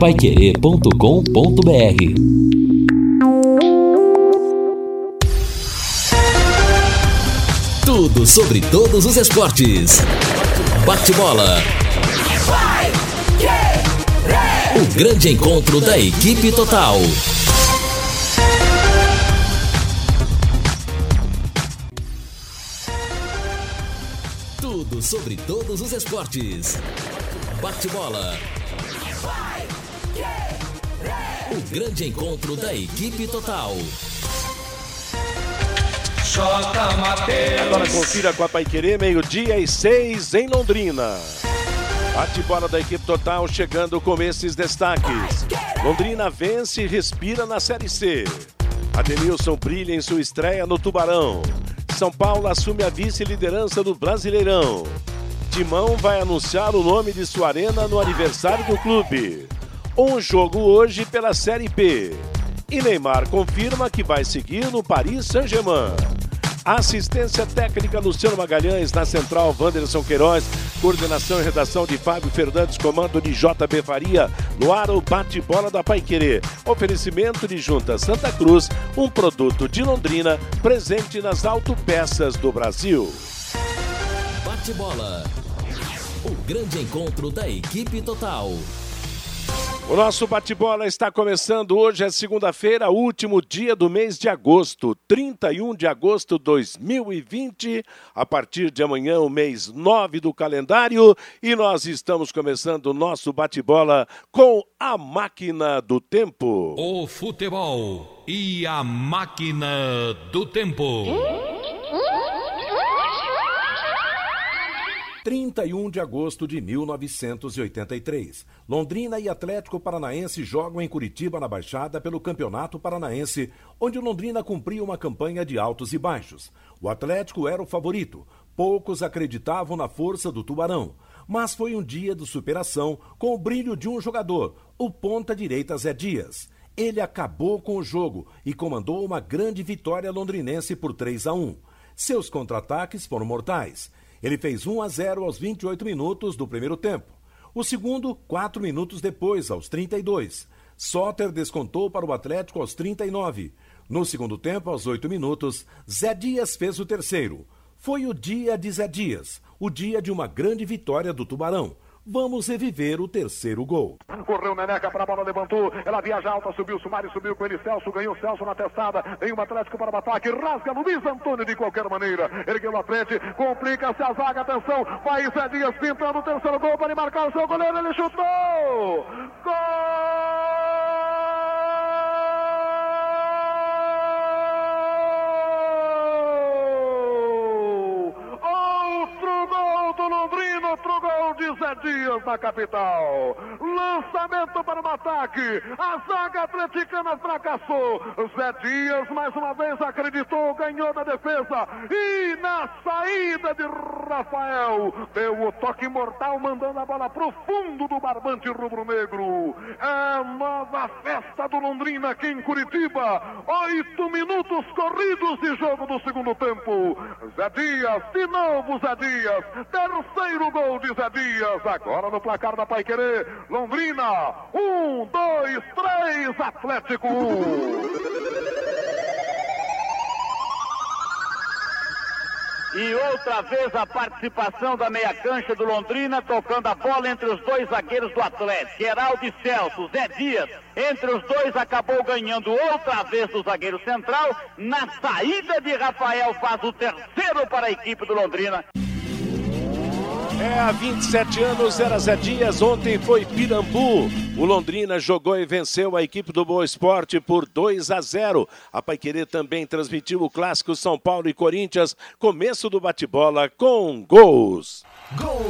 paiquerê.com.br. Tudo sobre todos os esportes. Bate-bola. O grande encontro da equipe total. Tudo sobre todos os esportes. Bate-bola. O grande encontro da equipe total. Agora confira com a Paiquerê, 12:06 em Londrina. Bate-bola da equipe total chegando com esses destaques. Londrina vence e respira na Série C. Adenilson brilha em sua estreia no Tubarão. São Paulo assume a vice-liderança do Brasileirão. Timão vai anunciar o nome de sua arena no aniversário do clube. Um jogo hoje pela Série B. E Neymar confirma que vai seguir no Paris Saint-Germain. Assistência técnica Luciano Magalhães, na central Wanderson Queiroz, coordenação e redação de Fábio Fernandes, comando de JB Faria, no ar o bate-bola da Paiquerê. Oferecimento de Junta Santa Cruz, um produto de Londrina, presente nas autopeças do Brasil. Bate-bola, o grande encontro da equipe total. O nosso bate-bola está começando. Hoje é segunda-feira, último dia do mês de agosto, 31 de agosto de 2020. A partir de amanhã, o mês 9 do calendário. E nós estamos começando o nosso bate-bola com a Máquina do Tempo. O futebol e a Máquina do Tempo. 31 de agosto de 1983. Londrina e Atlético Paranaense jogam em Curitiba, na Baixada, pelo Campeonato Paranaense, onde o Londrina cumpria uma campanha de altos e baixos. O Atlético era o favorito. Poucos acreditavam na força do Tubarão. Mas foi um dia de superação com o brilho de um jogador, o ponta-direita Zé Dias. Ele acabou com o jogo e comandou uma grande vitória londrinense por 3-1. Seus contra-ataques foram mortais. Ele fez 1-0 aos 28 minutos do primeiro tempo. O segundo, 4 minutos depois, aos 32. Soter descontou para o Atlético aos 39. No segundo tempo, aos 8 minutos, Zé Dias fez o terceiro. Foi o dia de Zé Dias, o dia de uma grande vitória do Tubarão. Vamos reviver o terceiro gol. Correu Neneca para a bola, levantou. Ela viaja alta, subiu o Sumário, subiu com ele Celso. Ganhou Celso na testada. Vem o Atlético para o ataque. Rasga Luiz Antônio de qualquer maneira. Ergueu na frente. Complica-se a zaga. Atenção. Vai Zé Dias pintando o terceiro gol para ele marcar o seu goleiro. Ele chutou. Gol! Outro gol de Zé Dias na capital. Lançamento para o ataque. A zaga atleticana fracassou. Zé Dias mais uma vez acreditou, ganhou da defesa. E na saída de Rafael, deu o toque mortal, mandando a bola pro fundo do barbante rubro-negro. É nova festa do Londrina aqui em Curitiba. 8 minutos corridos de jogo do segundo tempo. Zé Dias, de novo Zé Dias. Terceiro gol. Gol de Zé Dias, agora no placar da Paiquerê, Londrina 1, 2, 3, Atlético 1. E outra vez a participação da meia cancha do Londrina, tocando a bola entre os dois zagueiros do Atlético, Geraldo e Celso. Zé Dias, entre os dois, acabou ganhando outra vez do zagueiro central. Na saída de Rafael, faz o terceiro para a equipe do Londrina. Há 27 anos era Zé Dias, ontem foi Pirambu. O Londrina jogou e venceu a equipe do Boa Esporte por 2-0. A Paiquerê também transmitiu o Clássico São Paulo e Corinthians. Começo do bate-bola com gols. Gol!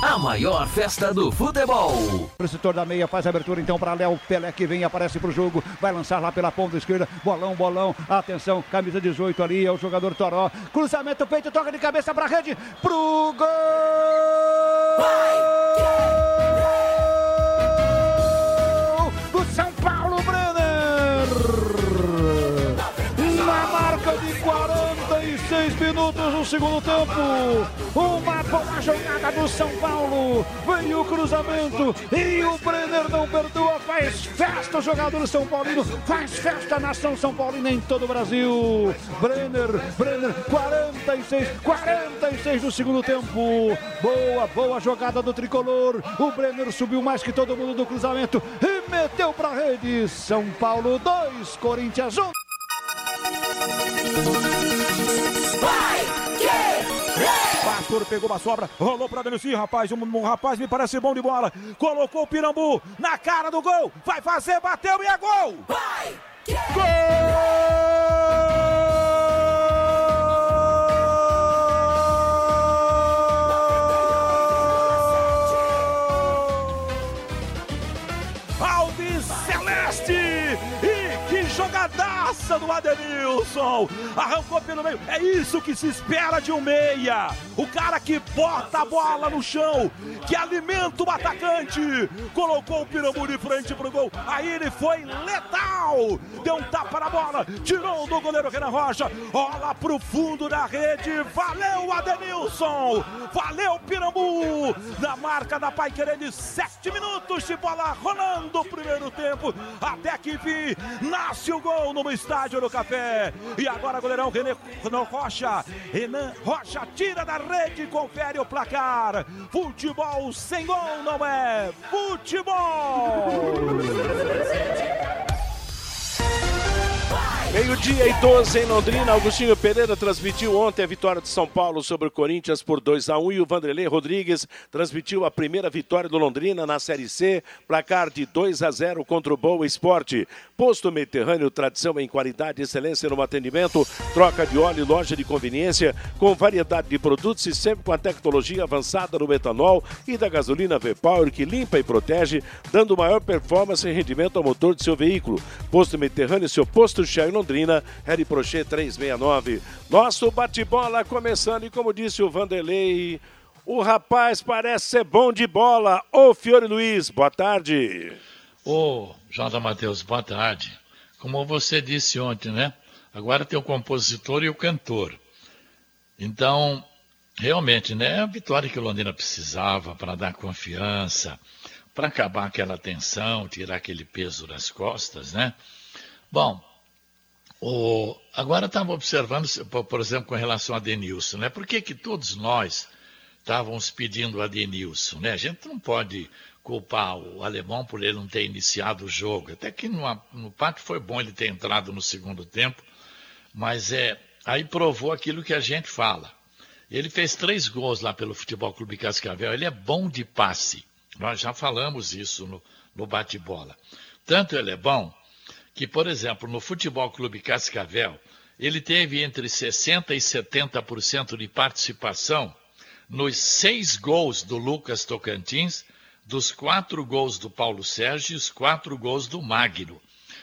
A maior festa do futebol. O setor da meia faz a abertura então para Léo Pelé, que vem, aparece pro jogo, vai lançar lá pela ponta esquerda, bolão, atenção, camisa 18 ali, é o jogador Toró, cruzamento, peito, toca de cabeça pra rede, pro gol! Vai, do São Paulo, Brenner! Na marca de 40 26 minutos no segundo tempo. Uma boa jogada do São Paulo. Veio o cruzamento e o Brenner não perdoa. Faz festa o jogador São Paulino. Faz festa a nação São Paulina em todo o Brasil. Brenner, 46 do segundo tempo. Boa jogada do tricolor. O Brenner subiu mais que todo mundo do cruzamento e meteu pra rede. São Paulo 2, Corinthians 1. Pastor pegou uma sobra, rolou pra Denilson, rapaz, um rapaz me parece bom de bola. Colocou o Pirambu na cara do gol. Vai fazer, bateu e é gol! Gol! Jogadaça do Adenilson, arrancou pelo meio, é isso que se espera de um meia, o cara que bota a bola no chão, que alimenta o atacante, colocou o Pirambu de frente pro gol, aí ele foi letal, deu um tapa na bola, tirou do goleiro Renan Rocha, rola pro fundo da rede, valeu Adenilson, valeu Pirambu, na marca da Paiquerê de 7 minutos de bola rolando o primeiro tempo, até que enfim, nasce o gol no Estádio do Café. E agora goleirão Renan Rocha tira da rede e confere o placar. Futebol sem gol não é futebol. Meio-dia e 12 em Londrina, Augustinho Pereira transmitiu ontem a vitória de São Paulo sobre o Corinthians por 2-1 e o Vanderlei Rodrigues transmitiu a primeira vitória do Londrina na Série C, placar de 2-0 contra o Boa Esporte. Posto Mediterrâneo, tradição em qualidade, excelência no atendimento, troca de óleo e loja de conveniência com variedade de produtos e sempre com a tecnologia avançada do etanol e da gasolina V-Power que limpa e protege, dando maior performance e rendimento ao motor de seu veículo. Posto Mediterrâneo, seu posto cheio Londrina, Harry Prochê 369. Nosso bate-bola começando e como disse o Vanderlei, o rapaz parece ser bom de bola. Ô Fiore Luiz, boa tarde. Ô J. Matheus, boa tarde. Como você disse ontem, né? Agora tem o compositor e o cantor. Então, realmente, né? É a vitória que o Londrina precisava para dar confiança, para acabar aquela tensão, tirar aquele peso das costas, né? Bom, agora estava observando, por exemplo, com relação a Denilson, né? Por que todos nós estávamos pedindo a Denilson, né? A gente não pode culpar o alemão por ele não ter iniciado o jogo. Até que no pátio foi bom ele ter entrado no segundo tempo, mas aí provou aquilo que a gente fala. Ele fez 3 gols lá pelo Futebol Clube Cascavel, ele é bom de passe. Nós já falamos isso no bate-bola. Tanto ele é bom que, por exemplo, no Futebol Clube Cascavel, ele teve entre 60% e 70% de participação nos 6 gols do Lucas Tocantins, dos 4 gols do Paulo Sérgio e os 4 gols do Magno.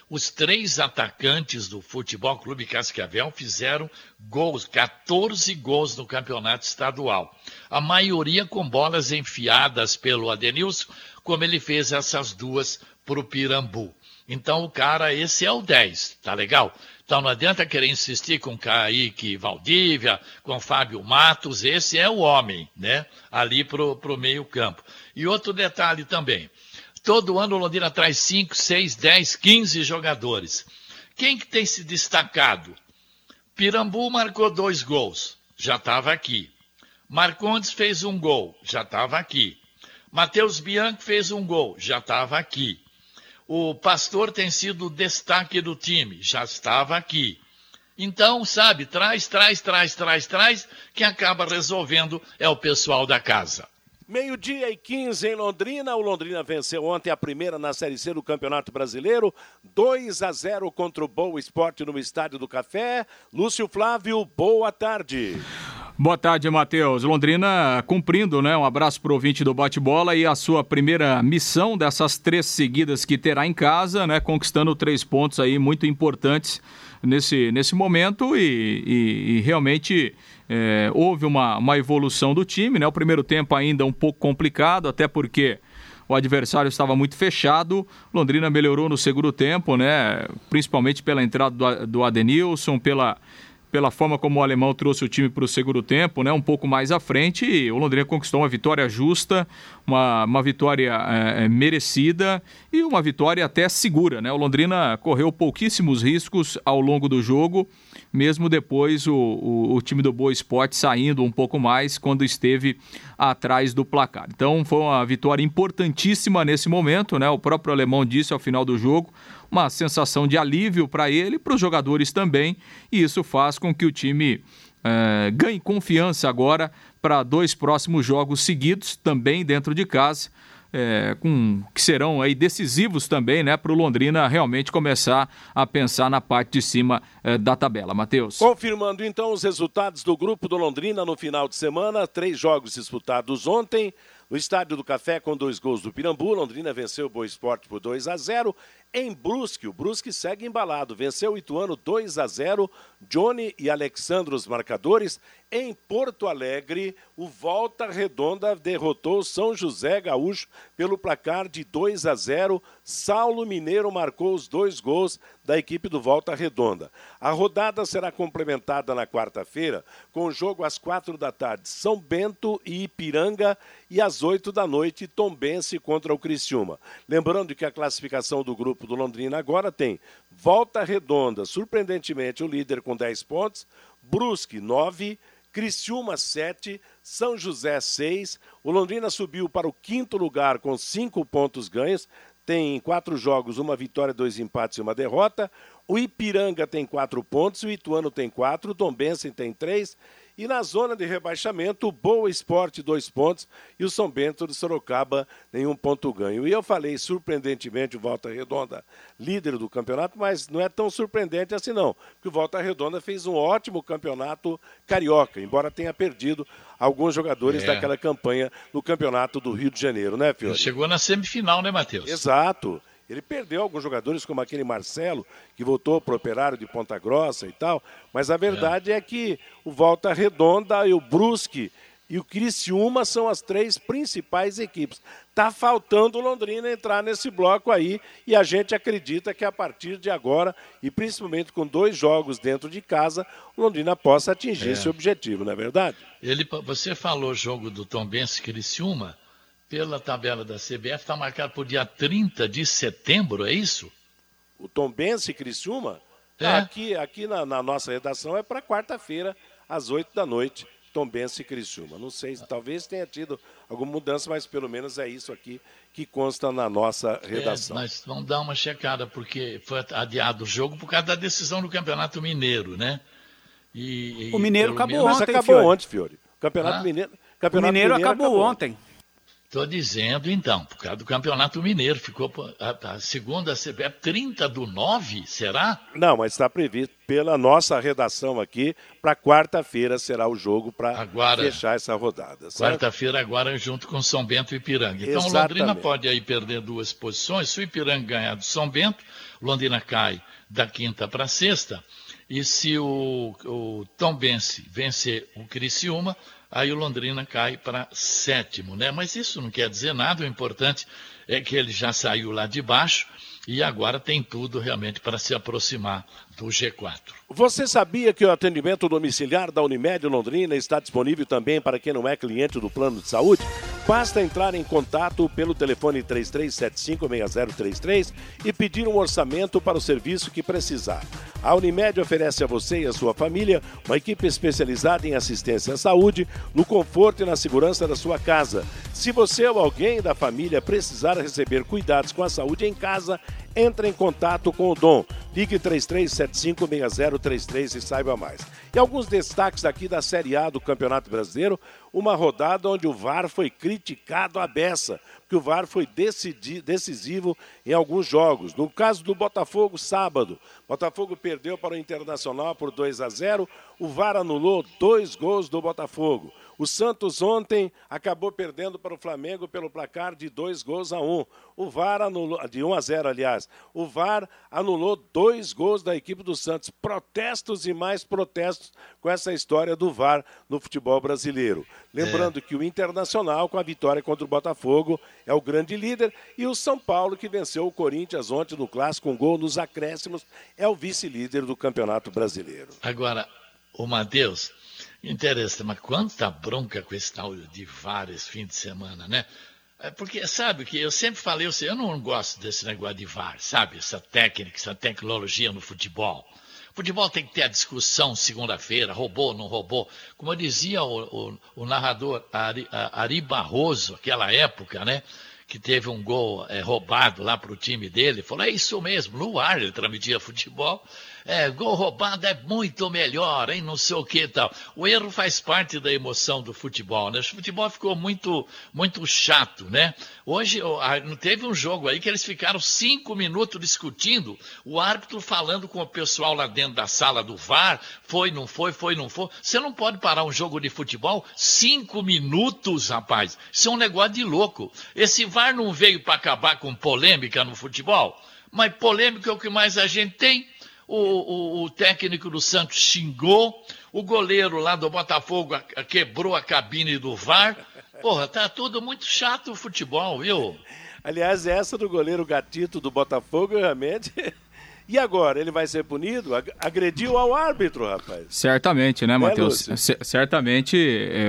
Os 3 atacantes do Futebol Clube Cascavel fizeram gols, 14 gols no campeonato estadual. A maioria com bolas enfiadas pelo Adenilson, como ele fez essas 2 para o Pirambu. Então o cara, esse é o 10, tá legal? Então não adianta querer insistir com Kaique Valdívia, com Fábio Matos, esse é o homem, né? Ali pro meio campo. E outro detalhe também, todo ano o Londrina traz 5, 6, 10, 15 jogadores. Quem que tem se destacado? Pirambu marcou 2 gols, já estava aqui. Marcondes fez 1 gol, já estava aqui. Matheus Bianchi fez 1 gol, já estava aqui. O Pastor tem sido o destaque do time, já estava aqui. Então, sabe, traz, quem acaba resolvendo é o pessoal da casa. 12:15 em Londrina, o Londrina venceu ontem a primeira na Série C do Campeonato Brasileiro, 2-0 contra o Boa Esporte no Estádio do Café. Lúcio Flávio, boa tarde. Boa tarde, Matheus. Londrina cumprindo, né? Um abraço pro ouvinte do Bate-Bola e a sua primeira missão dessas 3 seguidas que terá em casa, né? Conquistando 3 pontos aí muito importantes nesse momento e realmente houve uma evolução do time, né? O primeiro tempo ainda um pouco complicado, até porque o adversário estava muito fechado. Londrina melhorou no segundo tempo, né? Principalmente pela entrada do Adenilson, pela pela forma como o alemão trouxe o time para o segundo tempo, né, um pouco mais à frente, e o Londrina conquistou uma vitória justa, uma vitória merecida e uma vitória até segura, né? O Londrina correu pouquíssimos riscos ao longo do jogo, mesmo depois o time do Boa Esporte saindo um pouco mais quando esteve atrás do placar. Então foi uma vitória importantíssima nesse momento, né? O próprio alemão disse ao final do jogo, uma sensação de alívio para ele, para os jogadores também, e isso faz com que o time ganhe confiança agora para 2 próximos jogos seguidos, também dentro de casa, que serão aí decisivos também, né, para o Londrina realmente começar a pensar na parte de cima da tabela, Matheus. Confirmando então os resultados do grupo do Londrina no final de semana, 3 jogos disputados ontem, no Estádio do Café com 2 gols do Pirambu, Londrina venceu o Boa Esporte por 2-0, em Brusque, o Brusque segue embalado, venceu o Ituano 2-0, Johnny e Alexandre os marcadores. Em Porto Alegre, o Volta Redonda derrotou São José Gaúcho pelo placar de 2-0, Saulo Mineiro marcou os 2 gols da equipe do Volta Redonda. A rodada será complementada na quarta-feira com o jogo às 16h, São Bento e Ipiranga, e às 20h, Tombense contra o Criciúma. Lembrando que a classificação do grupo do Londrina agora tem Volta Redonda, surpreendentemente o líder com 10 pontos, Brusque 9, Criciúma 7, São José 6, o Londrina subiu para o 5º lugar com 5 pontos ganhos, tem 4 jogos, 1 vitória, 2 empates e 1 derrota, o Ipiranga tem 4 pontos, o Ituano tem 4, o Tombense tem 3, e na zona de rebaixamento, o Boa Esporte 2 pontos e o São Bento de Sorocaba nenhum ponto ganho. E eu falei surpreendentemente o Volta Redonda líder do campeonato, mas não é tão surpreendente assim não, porque o Volta Redonda fez um ótimo campeonato carioca, embora tenha perdido alguns jogadores daquela campanha no campeonato do Rio de Janeiro, né, Fiore? Chegou na semifinal, né, Matheus? Exato. Ele perdeu alguns jogadores, como aquele Marcelo, que voltou para o Operário de Ponta Grossa e tal, mas a verdade é que o Volta Redonda e o Brusque e o Criciúma são as 3 principais equipes. Está faltando o Londrina entrar nesse bloco aí, e a gente acredita que a partir de agora, e principalmente com 2 jogos dentro de casa, o Londrina possa atingir esse objetivo, não é verdade? Você falou jogo do Tombense Criciúma, pela tabela da CBF, está marcado para o dia 30 de setembro, é isso? O Tombense e Criciúma? Aqui na nossa redação é para quarta-feira, às 20h, Tombense e Criciúma. Não sei, talvez tenha tido alguma mudança, mas pelo menos é isso aqui que consta na nossa redação. Mas vamos dar uma checada, porque foi adiado o jogo por causa da decisão do Campeonato Mineiro, né? O Mineiro acabou ontem, Fiore. O Campeonato Mineiro acabou ontem. Estou dizendo, então, por causa do Campeonato Mineiro, ficou a segunda CBF, 30/9, será? Não, mas está previsto pela nossa redação aqui, para quarta-feira será o jogo para fechar essa rodada. Certo? Quarta-feira agora junto com São Bento e Ipiranga. Então o Londrina pode aí perder 2 posições, se o Ipiranga ganhar do São Bento, o Londrina cai da quinta para sexta, e se o Tombense vencer o Criciúma, aí o Londrina cai para 7º, né? Mas isso não quer dizer nada, o importante é que ele já saiu lá de baixo e agora tem tudo realmente para se aproximar do G4. Você sabia que o atendimento domiciliar da Unimed Londrina está disponível também para quem não é cliente do plano de saúde? Basta entrar em contato pelo telefone 3375-6033 e pedir um orçamento para o serviço que precisar. A Unimed oferece a você e a sua família uma equipe especializada em assistência à saúde, no conforto e na segurança da sua casa. Se você ou alguém da família precisar receber cuidados com a saúde em casa, entre em contato com o Dom. Ligue 3375-6033 e saiba mais. E alguns destaques aqui da Série A do Campeonato Brasileiro, uma rodada onde o VAR foi criticado à beça, porque o VAR foi decisivo em alguns jogos. No caso do Botafogo, sábado, Botafogo perdeu para o Internacional por 2-0, o VAR anulou 2 gols do Botafogo. O Santos ontem acabou perdendo para o Flamengo pelo placar de 2-1. O VAR anulou, de 1-0, aliás. O VAR anulou 2 gols da equipe do Santos. Protestos e mais protestos com essa história do VAR no futebol brasileiro. Lembrando que o Internacional, com a vitória contra o Botafogo, é o grande líder. E o São Paulo, que venceu o Corinthians ontem no Clássico, com gol nos acréscimos, é o vice-líder do Campeonato Brasileiro. Agora, Ô, Matheus, interessa, mas quanta bronca com esse tal de VAR esse fim de semana, né? Porque, sabe, que eu sempre falei, eu não gosto desse negócio de VAR, sabe? Essa técnica, essa tecnologia no futebol. O futebol tem que ter a discussão segunda-feira, roubou ou não roubou. Como eu dizia o narrador Ari Barroso, aquela época, né? Que teve um gol roubado lá para o time dele, falou, é isso mesmo, no ar ele transmitia futebol, gol roubado é muito melhor, hein, não sei o que e tal. O erro faz parte da emoção do futebol, né? O futebol ficou muito, muito chato, né? Hoje, não teve um jogo aí que eles ficaram 5 minutos discutindo, o árbitro falando com o pessoal lá dentro da sala do VAR, foi, não foi. Você não pode parar um jogo de futebol 5 minutos, rapaz. Isso é um negócio de louco. Esse VAR não veio para acabar com polêmica no futebol, mas polêmica é o que mais a gente tem. O técnico do Santos xingou, o goleiro lá do Botafogo quebrou a cabine do VAR. Porra, tá tudo muito chato o futebol, viu? Aliás, essa do goleiro Gatito do Botafogo, realmente... E agora, ele vai ser punido? Agrediu ao árbitro, rapaz. Certamente, né, Matheus? Certamente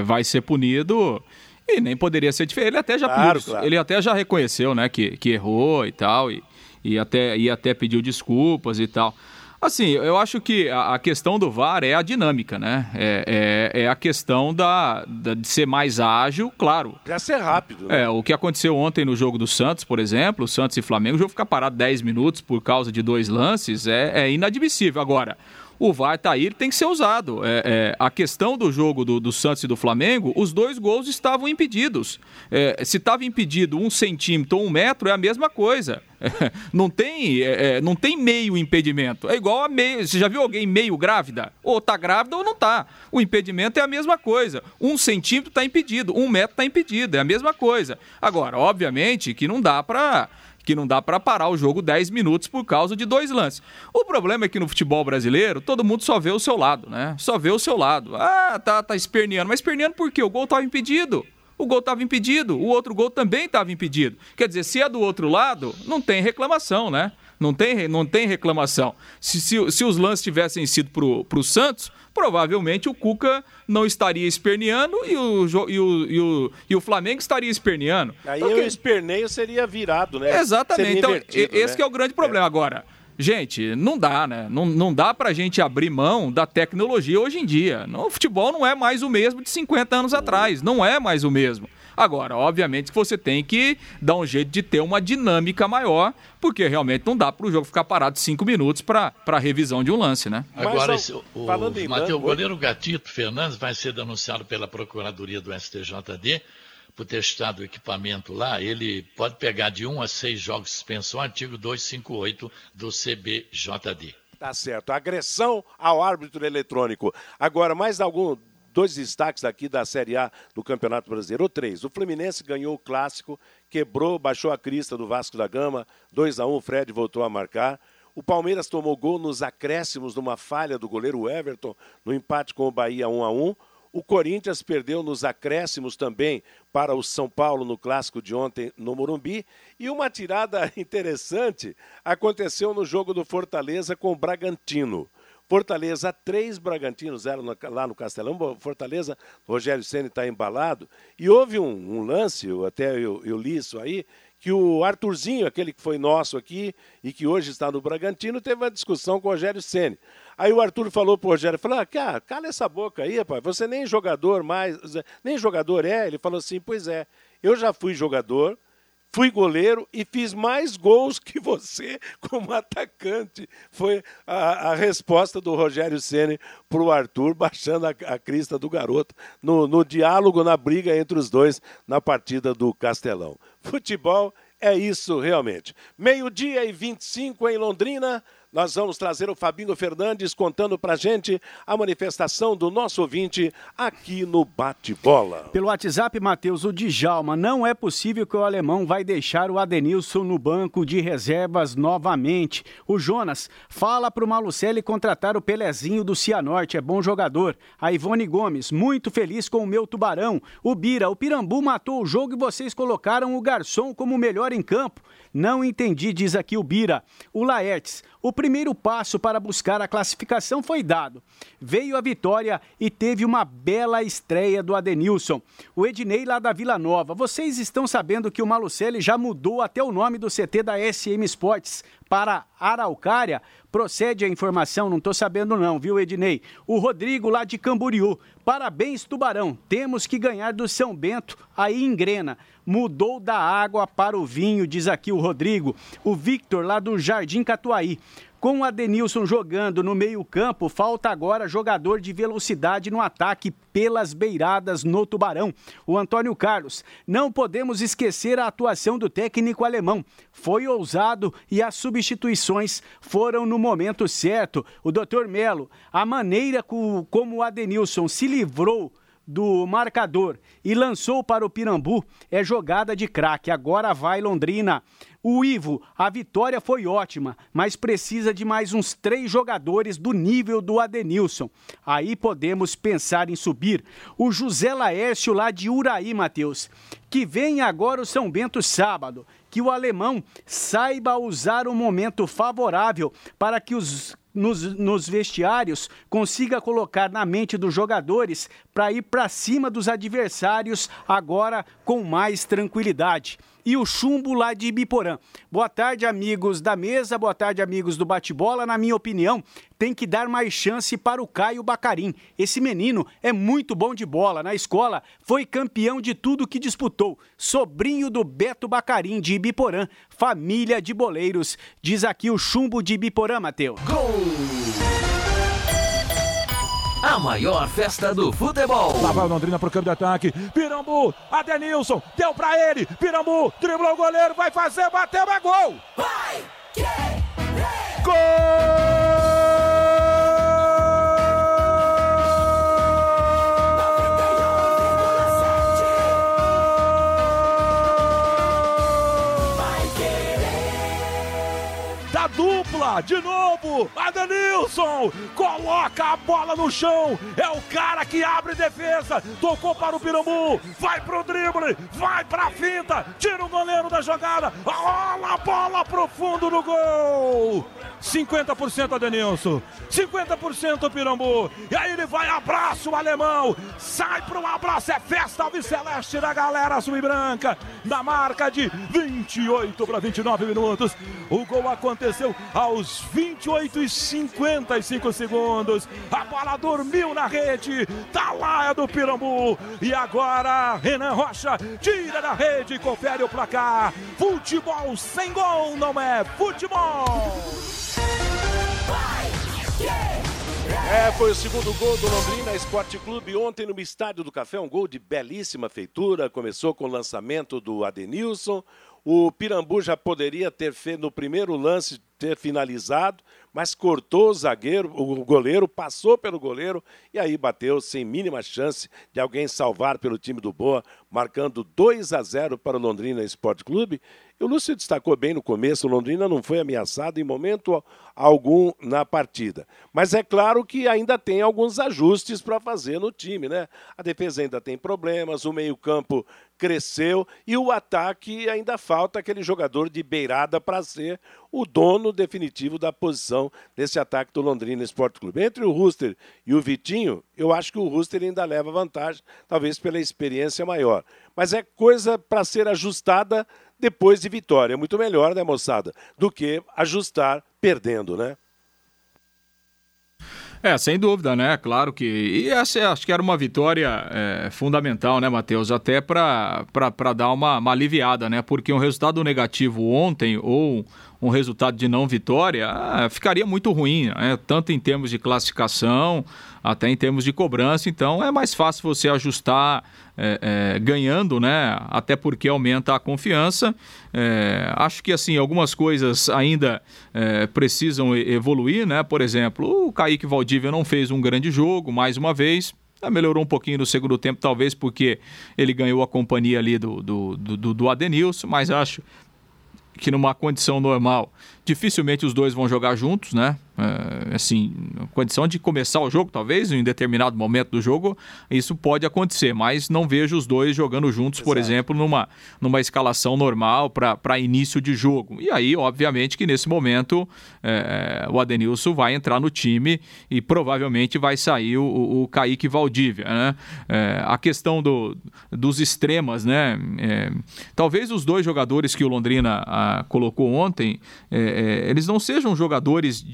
vai ser punido... E nem poderia ser diferente. Ele até já, claro. Ele até já reconheceu, né, que errou e tal, e até pediu desculpas e tal. Assim, eu acho que a questão do VAR é a dinâmica, né? É a questão de ser mais ágil, claro. Pra ser rápido. Né? O que aconteceu ontem no jogo do Santos, por exemplo, o Santos e Flamengo, o jogo ficar parado 10 minutos por causa de 2 lances é inadmissível. Agora... O VAR tá aí, ele tem que ser usado. A questão do jogo do Santos e do Flamengo, os 2 gols estavam impedidos. Se estava impedido 1 centímetro ou 1 metro, é a mesma coisa. Não tem meio impedimento. É igual a meio. Você já viu alguém meio grávida? Ou tá grávida ou não tá. O impedimento é a mesma coisa. 1 centímetro tá impedido, 1 metro tá impedido, é a mesma coisa. Agora, obviamente que não dá para parar o jogo 10 minutos por causa de 2 lances. O problema é que no futebol brasileiro, todo mundo só vê o seu lado, né? Só vê o seu lado. Ah, tá esperneando. Mas esperneando por quê? O gol estava impedido. O gol estava impedido. O outro gol também estava impedido. Quer dizer, se é do outro lado, não tem reclamação, né? Não tem reclamação. Se os lances tivessem sido pro Santos, provavelmente o Cuca não estaria esperneando e o Flamengo estaria esperneando. Aí então, esperneio seria virado, né? Exatamente. Então, esse né? Que é o grande problema. Agora, gente, não dá, né? Não dá pra gente abrir mão da tecnologia hoje em dia. O futebol não é mais o mesmo de 50 anos atrás. Não é mais o mesmo. Agora, obviamente que você tem que dar um jeito de ter uma dinâmica maior, porque realmente não dá para o jogo ficar parado 5 minutos para a revisão de um lance, né? Agora, o goleiro Gatito Fernandes vai ser denunciado pela Procuradoria do STJD por ter testado o equipamento lá. Ele pode pegar de 1 a 6 jogos de suspensão, artigo 258 do CBJD. Tá certo. Agressão ao árbitro eletrônico. Agora, mais algum... 2 destaques aqui da Série A do Campeonato Brasileiro, ou 3. O Fluminense ganhou o Clássico, quebrou, baixou a crista do Vasco da Gama, 2-1, o Fred voltou a marcar. O Palmeiras tomou gol nos acréscimos numa falha do goleiro Everton, no empate com o Bahia 1-1. O Corinthians perdeu nos acréscimos também para o São Paulo no Clássico de ontem no Morumbi. E uma tirada interessante aconteceu no jogo do Fortaleza com o Bragantino. Fortaleza 3, Bragantino 0 lá no Castelão. Fortaleza, Rogério Ceni está embalado. E houve um lance, eu li isso aí, que o Arthurzinho, aquele que foi nosso aqui e que hoje está no Bragantino, teve uma discussão com o Rogério Ceni. Aí o Arthur falou pro Rogério, falou, cara, cala essa boca aí, rapaz, você nem jogador mais, nem jogador é. Ele falou assim, pois é, eu já fui jogador, fui goleiro e fiz mais gols que você como atacante. Foi a resposta do Rogério Ceni para o Arthur, baixando a crista do garoto no diálogo, na briga entre os dois na partida do Castelão. Futebol é isso realmente. 12:25 em Londrina. Nós vamos trazer o Fabinho Fernandes contando pra gente a manifestação do nosso ouvinte aqui no Bate-Bola. Pelo WhatsApp, Matheus, o Djalma, não é possível que o alemão vai deixar o Adenilson no banco de reservas novamente. O Jonas, fala pro Malucelli contratar o Pelezinho do Cianorte, é bom jogador. A Ivone Gomes, muito feliz com o meu Tubarão. O Bira, o Pirambu matou o jogo e vocês colocaram o Garçom como o melhor em campo. Não entendi, diz aqui o Bira. O Laertes, o primeiro passo para buscar a classificação foi dado. Veio a vitória e teve uma bela estreia do Adenilson. O Ednei lá da Vila Nova. Vocês estão sabendo que o Malucelli já mudou até o nome do CT da SM Sports para Araucária? Procede a informação, não estou sabendo não, viu, Ednei? O Rodrigo lá de Camboriú. Parabéns, Tubarão. Temos que ganhar do São Bento, aí engrena. Mudou da água para o vinho, diz aqui o Rodrigo. O Victor, lá do Jardim Catuaí. Com o Adenilson jogando no meio-campo, falta agora jogador de velocidade no ataque pelas beiradas no Tubarão. O Antônio Carlos, não podemos esquecer a atuação do técnico alemão. Foi ousado e as substituições foram no momento certo. O Dr. Melo, a maneira como o Adenilson se livrou do marcador e lançou para o Pirambu é jogada de craque. Agora vai Londrina. O Ivo, a vitória foi ótima, mas precisa de mais uns 3 jogadores do nível do Adenilson. Aí podemos pensar em subir. O José Laércio lá de Uraí, Matheus. Que vem agora o São Bento sábado. Que o alemão saiba usar o momento favorável para que nos vestiários, consiga colocar na mente dos jogadores para ir para cima dos adversários agora com mais tranquilidade. E o Chumbo lá de Ibiporã. Boa tarde, amigos da mesa, boa tarde, amigos do Bate-Bola. Na minha opinião, tem que dar mais chance para o Caio Bacarim. Esse menino é muito bom de bola. Na escola, foi campeão de tudo que disputou. Sobrinho do Beto Bacarim de Ibiporã, família de boleiros. Diz aqui o Chumbo de Ibiporã, Matheus. Gol! A maior festa do futebol. Lá vai o Londrina pro campo de ataque. Pirambu, Adenilson, deu pra ele. Pirambu, driblou o goleiro, vai fazer, bateu, é gol. Vai, que, é. Gol! Dupla, de novo, Adenilson, coloca a bola no chão, é o cara que abre defesa, tocou para o Pirambu, vai pro drible, vai pra finta, tira o goleiro da jogada, rola a bola pro fundo do gol, 50% Adenilson, 50% Pirambu, e aí ele vai, abraça o alemão, sai pro abraço, é festa alviceleste da galera azul-branca, na marca de 28 para 29 minutos, o gol aconteceu aos 28:55, a bola dormiu na rede, tá lá é do Pirambu, e agora Renan Rocha tira da rede e confere o placar. Futebol sem gol não é futebol. Foi o segundo gol do Londrina Esporte Clube ontem no Estádio do Café, um gol de belíssima feitura, começou com o lançamento do Adenilson. O Pirambu já poderia ter feito no primeiro lance, ter finalizado, mas cortou o zagueiro, o goleiro, passou pelo goleiro e aí bateu sem mínima chance de alguém salvar pelo time do Boa, marcando 2-0 para o Londrina Esporte Clube. E o Lúcio destacou bem no começo, o Londrina não foi ameaçado em momento algum na partida. Mas é claro que ainda tem alguns ajustes para fazer no time, né? A defesa ainda tem problemas, o meio-campo cresceu e o ataque ainda falta aquele jogador de beirada para ser o dono definitivo da posição desse ataque do Londrina Esporte Clube. Entre o Rooster e o Vitinho, eu acho que o Rooster ainda leva vantagem, talvez pela experiência maior. Mas é coisa para ser ajustada depois de vitória. É muito melhor, né, moçada, do que ajustar perdendo, né? Sem dúvida, né? Claro que... E essa acho que era uma vitória fundamental, né, Matheus? Até para dar uma aliviada, né? Porque um resultado negativo ontem ou um resultado de não vitória ficaria muito ruim, né? Tanto em termos de classificação, até em termos de cobrança. Então é mais fácil você ajustar ganhando, né? Até porque aumenta a confiança. Acho que assim, algumas coisas ainda precisam evoluir, né? Por exemplo, o Kaique Valdívia não fez um grande jogo, mais uma vez. Melhorou um pouquinho no segundo tempo, talvez porque ele ganhou a companhia ali do Adenilson, mas acho que numa condição normal, dificilmente os dois vão jogar juntos, né? assim, condição de começar o jogo, talvez, em determinado momento do jogo, isso pode acontecer, mas não vejo os dois jogando juntos, por exemplo, numa escalação normal para início de jogo. E aí, obviamente, que nesse momento o Adenilson vai entrar no time e provavelmente vai sair o Kaique Valdívia, né? A questão dos extremas, né? Talvez os dois jogadores que o Londrina colocou ontem, eles não sejam jogadores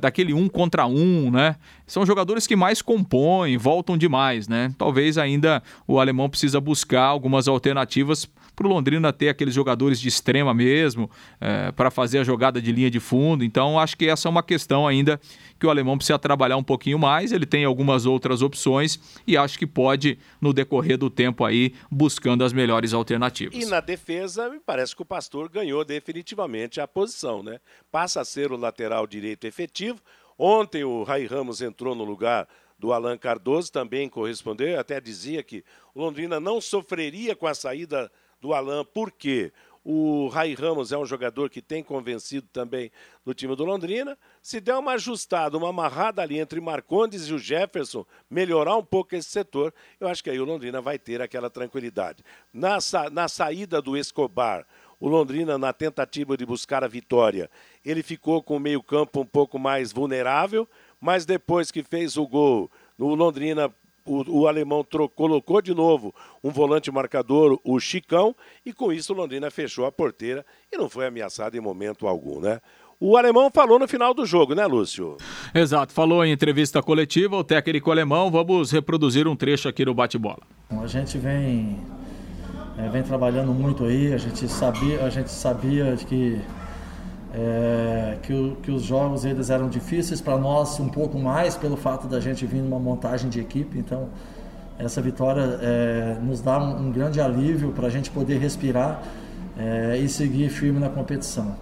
daquele 1 contra 1, né? São jogadores que mais compõem, voltam demais, né? Talvez ainda o alemão precisa buscar algumas alternativas para o Londrina ter aqueles jogadores de extrema mesmo, para fazer a jogada de linha de fundo. Então acho que essa é uma questão ainda que o alemão precisa trabalhar um pouquinho mais. Ele tem algumas outras opções e acho que pode, no decorrer do tempo aí, buscando as melhores alternativas. E na defesa, me parece que o Pastor ganhou definitivamente a posição, né? Passa a ser o lateral direito efetivo. Ontem o Rai Ramos entrou no lugar do Allan Cardoso, também correspondeu, até dizia que o Londrina não sofreria com a saída do Allan, porque o Rai Ramos é um jogador que tem convencido também no time do Londrina. Se der uma ajustada, uma amarrada ali entre Marcondes e o Jefferson, melhorar um pouco esse setor, eu acho que aí o Londrina vai ter aquela tranquilidade. Na saída do Escobar, o Londrina, na tentativa de buscar a vitória, ele ficou com o meio-campo um pouco mais vulnerável, mas depois que fez o gol, o Londrina... O alemão colocou de novo um volante marcador, o Chicão, e com isso o Londrina fechou a porteira e não foi ameaçado em momento algum, né? O alemão falou no final do jogo, né, Lúcio? Exato, falou em entrevista coletiva, o técnico alemão. Vamos reproduzir um trecho aqui no Bate-Bola. A gente vem trabalhando muito aí, a gente sabia que os jogos eles eram difíceis para nós, um pouco mais pelo fato da gente vir numa montagem de equipe. Então essa vitória nos dá um grande alívio para a gente poder respirar e seguir firme na competição.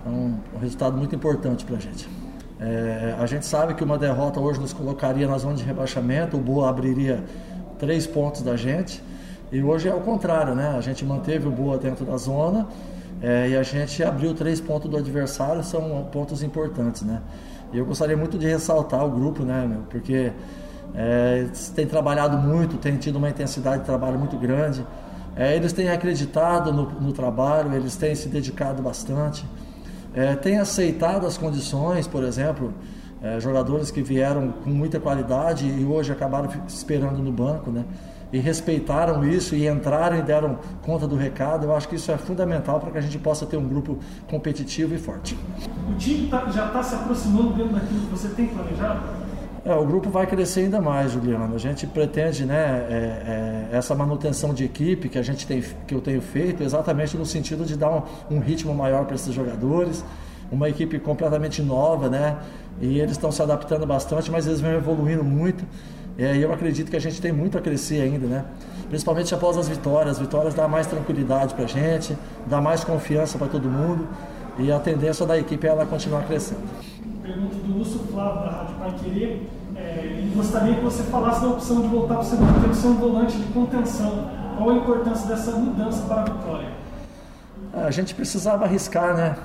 Então, um resultado muito importante para a gente. A gente sabe que uma derrota hoje nos colocaria na zona de rebaixamento, o Boa abriria 3 pontos da gente, e hoje é o contrário, né? A gente manteve o Boa dentro da zona, e a gente abriu 3 pontos do adversário, são pontos importantes, né? E eu gostaria muito de ressaltar o grupo, né, meu? Porque eles têm trabalhado muito, têm tido uma intensidade de trabalho muito grande, eles têm acreditado no trabalho, eles têm se dedicado bastante, têm aceitado as condições, por exemplo, jogadores que vieram com muita qualidade e hoje acabaram esperando no banco, né? E respeitaram isso e entraram e deram conta do recado. Eu acho que isso é fundamental para que a gente possa ter um grupo competitivo e forte. O time já está se aproximando dentro daquilo que você tem planejado? O grupo vai crescer ainda mais, Juliano. A gente pretende, né, essa manutenção de equipe que eu tenho feito, exatamente no sentido de dar um ritmo maior para esses jogadores. Uma equipe completamente nova, né? E eles estão se adaptando bastante, mas eles vêm evoluindo muito. E eu acredito que a gente tem muito a crescer ainda, né? Principalmente após as vitórias. As vitórias dão mais tranquilidade para a gente, dá mais confiança para todo mundo, e a tendência da equipe é ela continuar crescendo. Pergunta do Lúcio Flávio, da Rádio Paiquerê. Ele gostaria que você falasse da opção de voltar para o segundo tempo ser um volante de contenção. Qual a importância dessa mudança para a vitória? A gente precisava arriscar, né?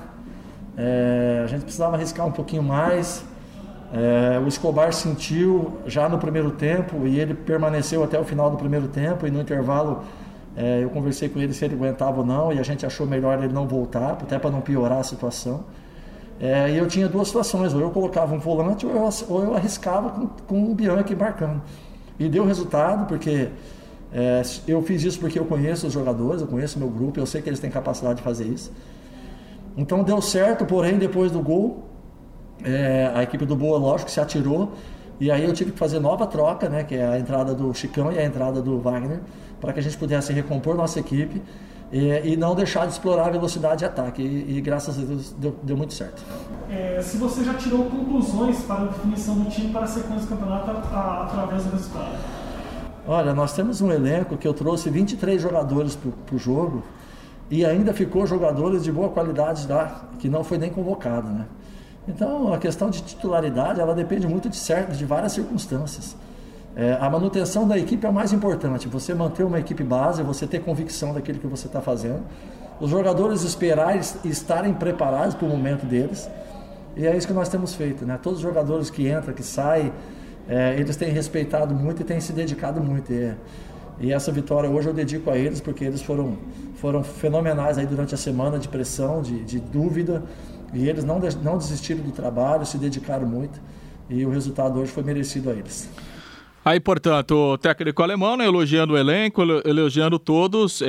A gente precisava arriscar um pouquinho mais. O Escobar sentiu já no primeiro tempo e ele permaneceu até o final do primeiro tempo, e no intervalo eu conversei com ele se ele aguentava ou não, e a gente achou melhor ele não voltar, até para não piorar a situação. E eu tinha 2 situações, ou eu colocava um volante ou eu arriscava com o Bianchi marcando, e deu resultado, porque eu fiz isso porque eu conheço os jogadores, eu conheço o meu grupo, eu sei que eles têm capacidade de fazer isso. Então deu certo, porém depois do gol a equipe do Boa, lógico, se atirou, e aí eu tive que fazer nova troca, né, que é a entrada do Chicão e a entrada do Wagner, para que a gente pudesse recompor nossa equipe e não deixar de explorar a velocidade de ataque, e graças a Deus deu muito certo. Se você já tirou conclusões para a definição do time para a sequência do campeonato através do resultado? Olha, nós temos um elenco que eu trouxe 23 jogadores para o jogo, e ainda ficou jogadores de boa qualidade lá, que não foi nem convocado, né? Então, a questão de titularidade, ela depende muito de várias circunstâncias. A manutenção da equipe é o mais importante. Você manter uma equipe base, você ter convicção daquilo que você está fazendo. Os jogadores esperarem e estarem preparados para o momento deles. E é isso que nós temos feito, né? Todos os jogadores que entram, que saem, eles têm respeitado muito e têm se dedicado muito. E essa vitória hoje eu dedico a eles, porque eles foram fenomenais aí durante a semana de pressão, de dúvida. E eles não desistiram do trabalho, se dedicaram muito. E o resultado hoje foi merecido a eles. Aí, portanto, o técnico alemão, né, elogiando o elenco, elogiando todos,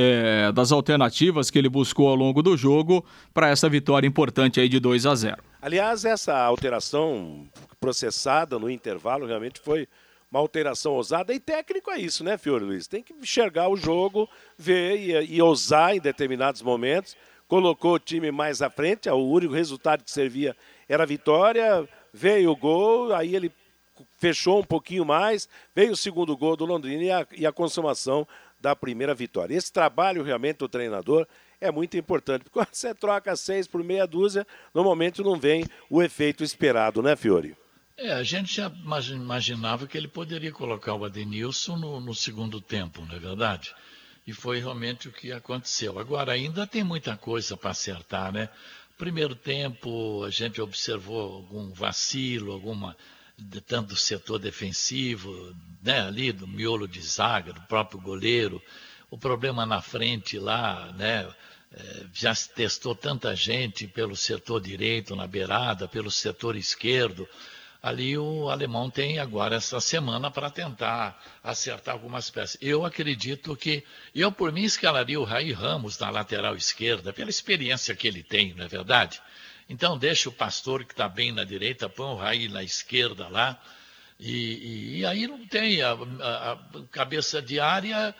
das alternativas que ele buscou ao longo do jogo para essa vitória importante aí de 2-0. Aliás, essa alteração processada no intervalo realmente foi uma alteração ousada, e técnico é isso, né, Fiore Luiz? Tem que enxergar o jogo, ver e ousar em determinados momentos. Colocou o time mais à frente, o único resultado que servia era a vitória, veio o gol, aí ele fechou um pouquinho mais, veio o segundo gol do Londrina e a consumação da primeira vitória. Esse trabalho realmente do treinador é muito importante, porque quando você troca 6 por meia dúzia, normalmente não vem o efeito esperado, né, Fiore? A gente já imaginava que ele poderia colocar o Adenilson no segundo tempo, não é verdade? E foi realmente o que aconteceu. Agora, ainda tem muita coisa para acertar, né? Primeiro tempo, a gente observou algum vacilo, tanto do setor defensivo, né, ali do miolo de zaga, do próprio goleiro, o problema na frente lá, né, já se testou tanta gente pelo setor direito, na beirada, pelo setor esquerdo. Ali o alemão tem agora essa semana para tentar acertar algumas peças. Eu acredito que... Eu, por mim, escalaria o Raí Ramos na lateral esquerda, pela experiência que ele tem, não é verdade? Então, deixa o Pastor, que está bem na direita, põe o Raí na esquerda lá, e aí não tem a cabeça de área,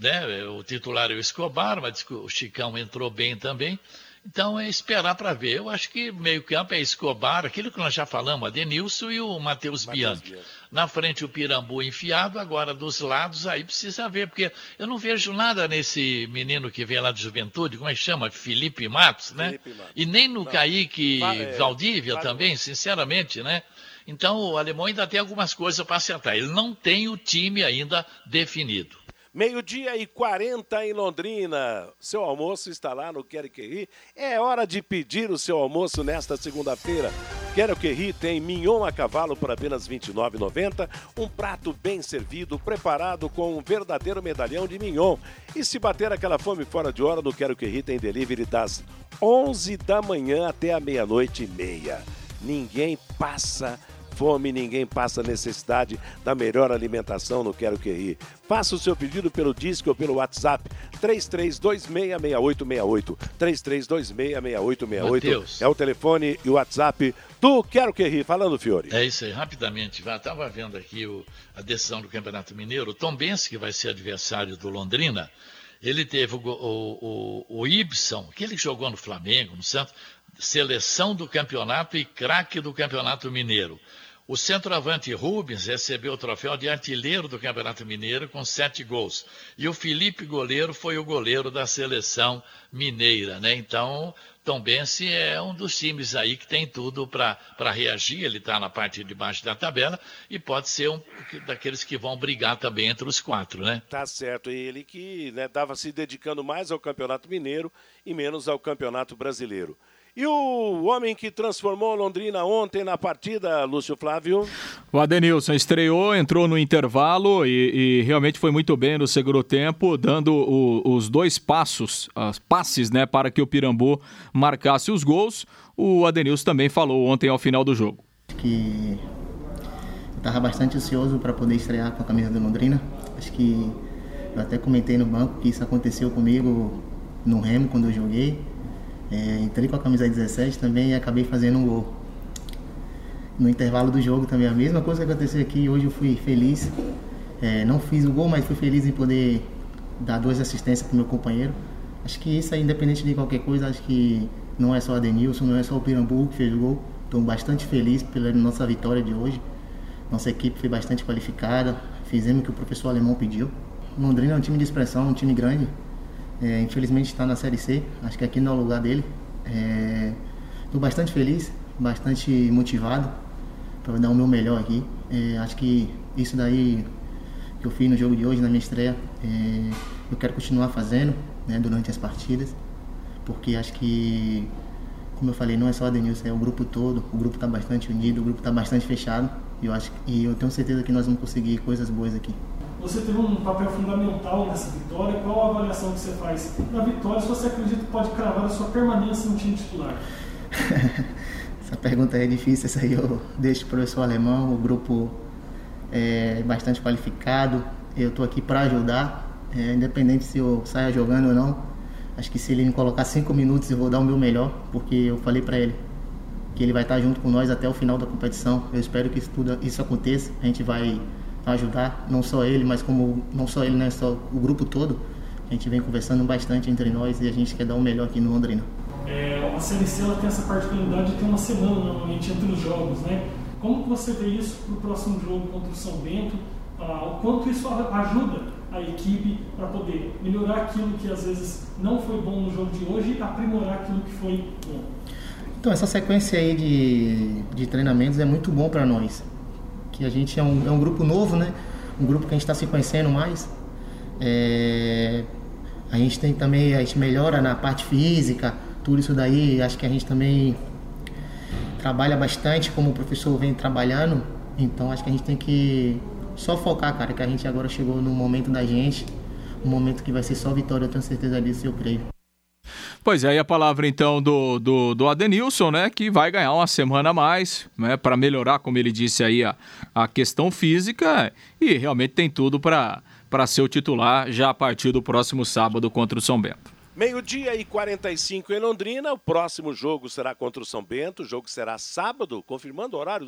né? O titular é o Escobar, mas o Chicão entrou bem também. Então, é esperar para ver. Eu acho que meio-campo é Escobar, aquilo que nós já falamos, Adenilson e o Matheus Bianchi. Na frente, o Pirambu enfiado, agora dos lados, aí precisa ver, porque eu não vejo nada nesse menino que vem lá de Juventude, como é que chama? Felipe Matos, né? Felipe Matos. E nem no Kaique Valdívia também, sinceramente, né? Então, o alemão ainda tem algumas coisas para acertar. Ele não tem o time ainda definido. 12:40 em Londrina. Seu almoço está lá no Quero Que Ri. É hora de pedir o seu almoço nesta segunda-feira. Quero Que Ri tem mignon a cavalo por apenas R$ 29,90. Um prato bem servido, preparado com um verdadeiro medalhão de mignon. E se bater aquela fome fora de hora, no Quero Que Ri tem delivery das 11 da manhã até a meia-noite e meia. Ninguém passa fome, ninguém passa necessidade da melhor alimentação no Quero Que Ri. Faça o seu pedido pelo disco ou pelo WhatsApp, 3326-6868, 3326-6868. Mateus. É o telefone e o WhatsApp do Quero Que Ri. Falando, Fiore. É isso aí, rapidamente. Estava vendo aqui a decisão do Campeonato Mineiro. O Tombense, que vai ser adversário do Londrina, ele teve o Ibson, que ele jogou no Flamengo, no Santos, seleção do campeonato e craque do Campeonato Mineiro. O centroavante Rubens recebeu o troféu de artilheiro do Campeonato Mineiro com 7 gols. E o Felipe Goleiro foi o goleiro da seleção mineira, né? Então, Tombense é um dos times aí que tem tudo para reagir. Ele está na parte de baixo da tabela e pode ser um daqueles que vão brigar também entre os 4, né? Tá certo. E ele que, né, estava se dedicando mais ao Campeonato Mineiro e menos ao Campeonato Brasileiro. E o homem que transformou Londrina ontem na partida, Lúcio Flávio? O Adenilson estreou, entrou no intervalo e realmente foi muito bem no segundo tempo, dando os 2 passos, as passes, né, para que o Pirambu marcasse os gols. O Adenilson também falou ontem ao final do jogo. Acho que eu estava bastante ansioso para poder estrear com a camisa do Londrina. Acho que eu até comentei no banco que isso aconteceu comigo no Remo quando eu joguei. Entrei com a camisa 17 também e acabei fazendo um gol. No intervalo do jogo também a mesma coisa que aconteceu aqui. Hoje eu fui feliz, não fiz o gol, mas fui feliz em poder dar 2 assistências para o meu companheiro. Acho que isso aí, independente de qualquer coisa, acho que não é só o Adenilson, não é só o Pirambu que fez o gol. Estou bastante feliz pela nossa vitória de hoje. Nossa equipe foi bastante qualificada, fizemos o que o professor alemão pediu. O Londrina é um time de expressão, um time grande. Infelizmente está na Série C, acho que aqui não é o lugar dele. Estou bastante feliz, bastante motivado para dar o meu melhor aqui. Acho que isso daí que eu fiz no jogo de hoje, na minha estreia, eu quero continuar fazendo, né, durante as partidas, porque acho que como eu falei, não é só o Adenilson, é o grupo todo, o grupo está bastante unido, o grupo está bastante fechado e eu tenho certeza que nós vamos conseguir coisas boas aqui. Você teve um papel fundamental nessa vitória. Qual a avaliação que você faz da vitória? Se você acredita que pode cravar a sua permanência no time titular? Essa pergunta é difícil, essa aí eu deixo para o professor Alemão. O grupo é bastante qualificado, eu estou aqui para ajudar, independente se eu saia jogando ou não. Acho que se ele me colocar 5 minutos, eu vou dar o meu melhor, porque eu falei para ele que ele vai estar junto com nós até o final da competição. Eu espero que isso aconteça. A gente vai ajudar, não só ele, mas como não só ele, né, só o grupo todo. A gente vem conversando bastante entre nós e a gente quer dar o melhor aqui no Londrina. A Série C tem essa particularidade de ter uma semana normalmente entre os jogos, né? Como você vê isso para o próximo jogo contra o São Bento? O quanto isso ajuda a equipe para poder melhorar aquilo que às vezes não foi bom no jogo de hoje e aprimorar aquilo que foi bom? Então, essa sequência aí de treinamentos é muito bom para nós, que a gente é um grupo novo, né? Um grupo que a gente está se conhecendo mais. A gente tem também, a gente melhora na parte física, tudo isso daí. Acho que a gente também trabalha bastante, como o professor vem trabalhando. Então acho que a gente tem que só focar, cara, que a gente agora chegou no momento da gente, um momento que vai ser só vitória, eu tenho certeza disso, eu creio. Pois é, aí a palavra então do Adenilson, né, que vai ganhar uma semana a mais, né, para melhorar, como ele disse aí, a questão física, e realmente tem tudo para ser o titular já a partir do próximo sábado contra o São Bento. 12:45 em Londrina, o próximo jogo será contra o São Bento, o jogo será sábado, confirmando o horário,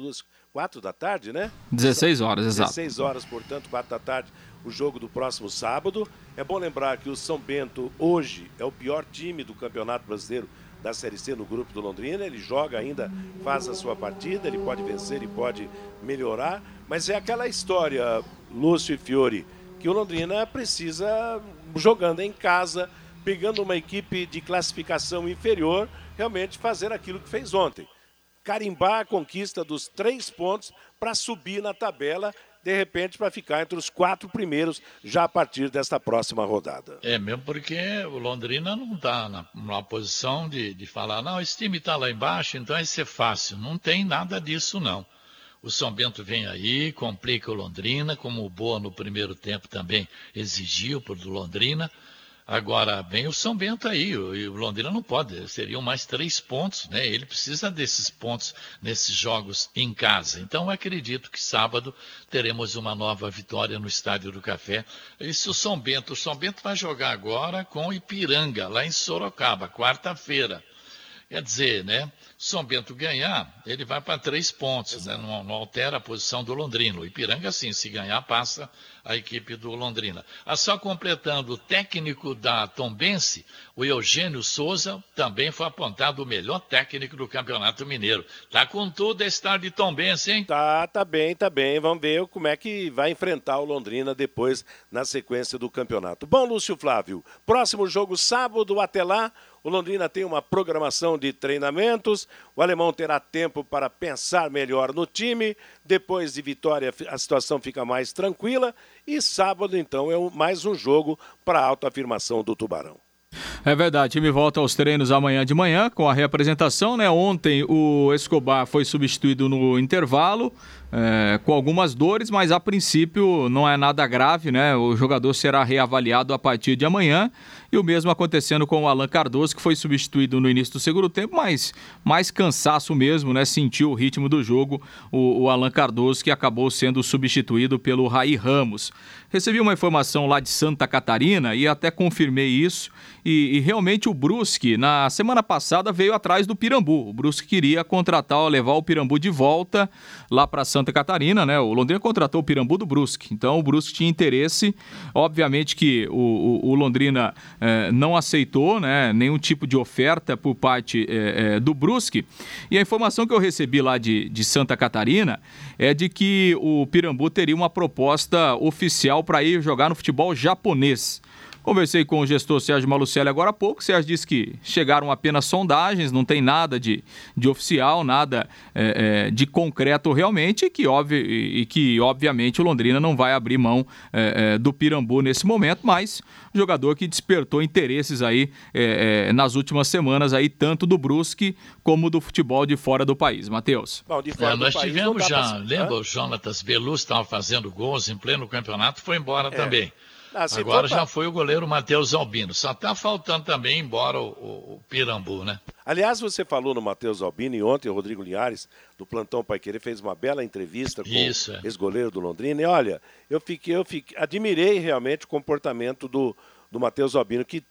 4 da tarde, né? 16h, exato. 16h, portanto, 4 da tarde, o jogo do próximo sábado. É bom lembrar que o São Bento hoje é o pior time do Campeonato Brasileiro da Série C no grupo do Londrina. Ele joga ainda, faz a sua partida, ele pode vencer, ele pode melhorar, mas é aquela história, Lúcio e Fiori, que o Londrina precisa, jogando em casa, pegando uma equipe de classificação inferior, realmente fazer aquilo que fez ontem. Carimbar a conquista dos 3 pontos para subir na tabela, de repente para ficar entre os 4 primeiros já a partir desta próxima rodada. É mesmo, porque o Londrina não está numa posição de falar, não, esse time está lá embaixo, então vai ser fácil. Não tem nada disso, não. O São Bento vem aí, complica o Londrina, como o Boa no primeiro tempo também exigiu por do Londrina. Agora, bem, o São Bento aí, o Londrina não pode, seriam mais 3 pontos, né? Ele precisa desses pontos nesses jogos em casa. Então, eu acredito que sábado teremos uma nova vitória no Estádio do Café. Isso o São Bento vai jogar agora com o Ipiranga, lá em Sorocaba, quarta-feira. Quer dizer, né? São Bento ganhar, ele vai para 3 pontos, né? Não altera a posição do Londrina. O Ipiranga, sim, se ganhar, passa a equipe do Londrina. Só completando, o técnico da Tombense, o Eugênio Souza, também foi apontado o melhor técnico do Campeonato Mineiro. Tá com tudo esse tal de Tombense, hein? Tá bem. Vamos ver como é que vai enfrentar o Londrina depois na sequência do campeonato. Bom, Lúcio Flávio, próximo jogo sábado, até lá. O Londrina tem uma programação de treinamentos, o alemão terá tempo para pensar melhor no time, depois de vitória a situação fica mais tranquila e sábado então é mais um jogo para a autoafirmação do Tubarão. É verdade, o time volta aos treinos amanhã de manhã com a reapresentação, né? Ontem o Escobar foi substituído no intervalo, com algumas dores, mas a princípio não é nada grave, né? O jogador será reavaliado a partir de amanhã, e o mesmo acontecendo com o Alan Cardoso, que foi substituído no início do segundo tempo, mas mais cansaço mesmo, né? Sentiu o ritmo do jogo, o Alan Cardoso, que acabou sendo substituído pelo Raí Ramos. Recebi uma informação lá de Santa Catarina e até confirmei isso, e realmente o Brusque, na semana passada, veio atrás do Pirambu. O Brusque queria contratar, levar o Pirambu de volta lá para Santa Catarina, né? O Londrina contratou o Pirambu do Brusque, então o Brusque tinha interesse. Obviamente que o Londrina não aceitou, né, nenhum tipo de oferta por parte do Brusque, e a informação que eu recebi lá de Santa Catarina é de que o Pirambu teria uma proposta oficial para ir jogar no futebol japonês. Conversei com o gestor Sérgio Malucelli agora há pouco. Sérgio disse que chegaram apenas sondagens, não tem nada de oficial, nada de concreto realmente, e que obviamente o Londrina não vai abrir mão do Pirambu nesse momento, mas jogador que despertou interesses aí nas últimas semanas, aí, tanto do Brusque como do futebol de fora do país. Matheus. Nós tivemos já, lembra o Jonatas Belus, estava fazendo gols em pleno campeonato, foi embora também. Agora já foi o goleiro Matheus Albino. Só está faltando também embora o Pirambu, né? Aliás, você falou no Matheus Albino e ontem o Rodrigo Linhares, do Plantão Paiquerê, fez uma bela entrevista com esse goleiro do Londrina. E olha, admirei realmente o comportamento do Matheus Albino, que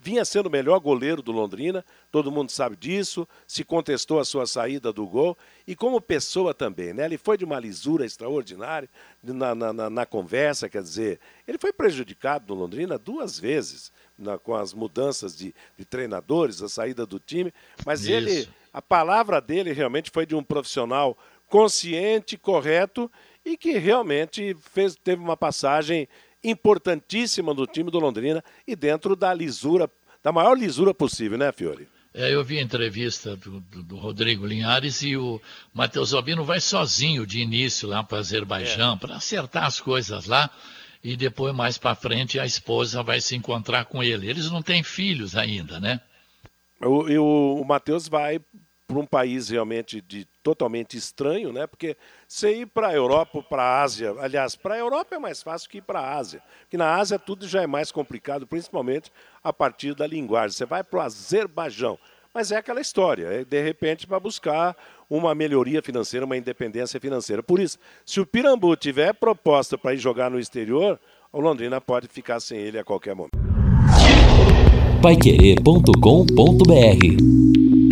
vinha sendo o melhor goleiro do Londrina, todo mundo sabe disso, se contestou a sua saída do gol, e como pessoa também, né? Ele foi de uma lisura extraordinária na conversa, quer dizer, ele foi prejudicado no Londrina 2 vezes, com as mudanças de treinadores, a saída do time, mas isso. A palavra dele realmente foi de um profissional consciente, correto, e que realmente teve uma passagem importantíssima do time do Londrina e dentro da lisura, da maior lisura possível, né, Fiore? Eu vi a entrevista do Rodrigo Linhares e o Matheus Albino vai sozinho de início lá para o Azerbaijão, para acertar as coisas lá, e depois mais para frente a esposa vai se encontrar com ele. Eles não têm filhos ainda, né? E o Matheus vai para um país realmente totalmente estranho, né? Porque você ir para a Europa ou para a Ásia, aliás, para a Europa é mais fácil que ir para a Ásia, porque na Ásia tudo já é mais complicado, principalmente a partir da linguagem. Você vai para o Azerbaijão, mas é aquela história, de repente para buscar uma melhoria financeira, uma independência financeira. Por isso, se o Pirambu tiver proposta para ir jogar no exterior, o Londrina pode ficar sem ele a qualquer momento. Paiquerê.com.br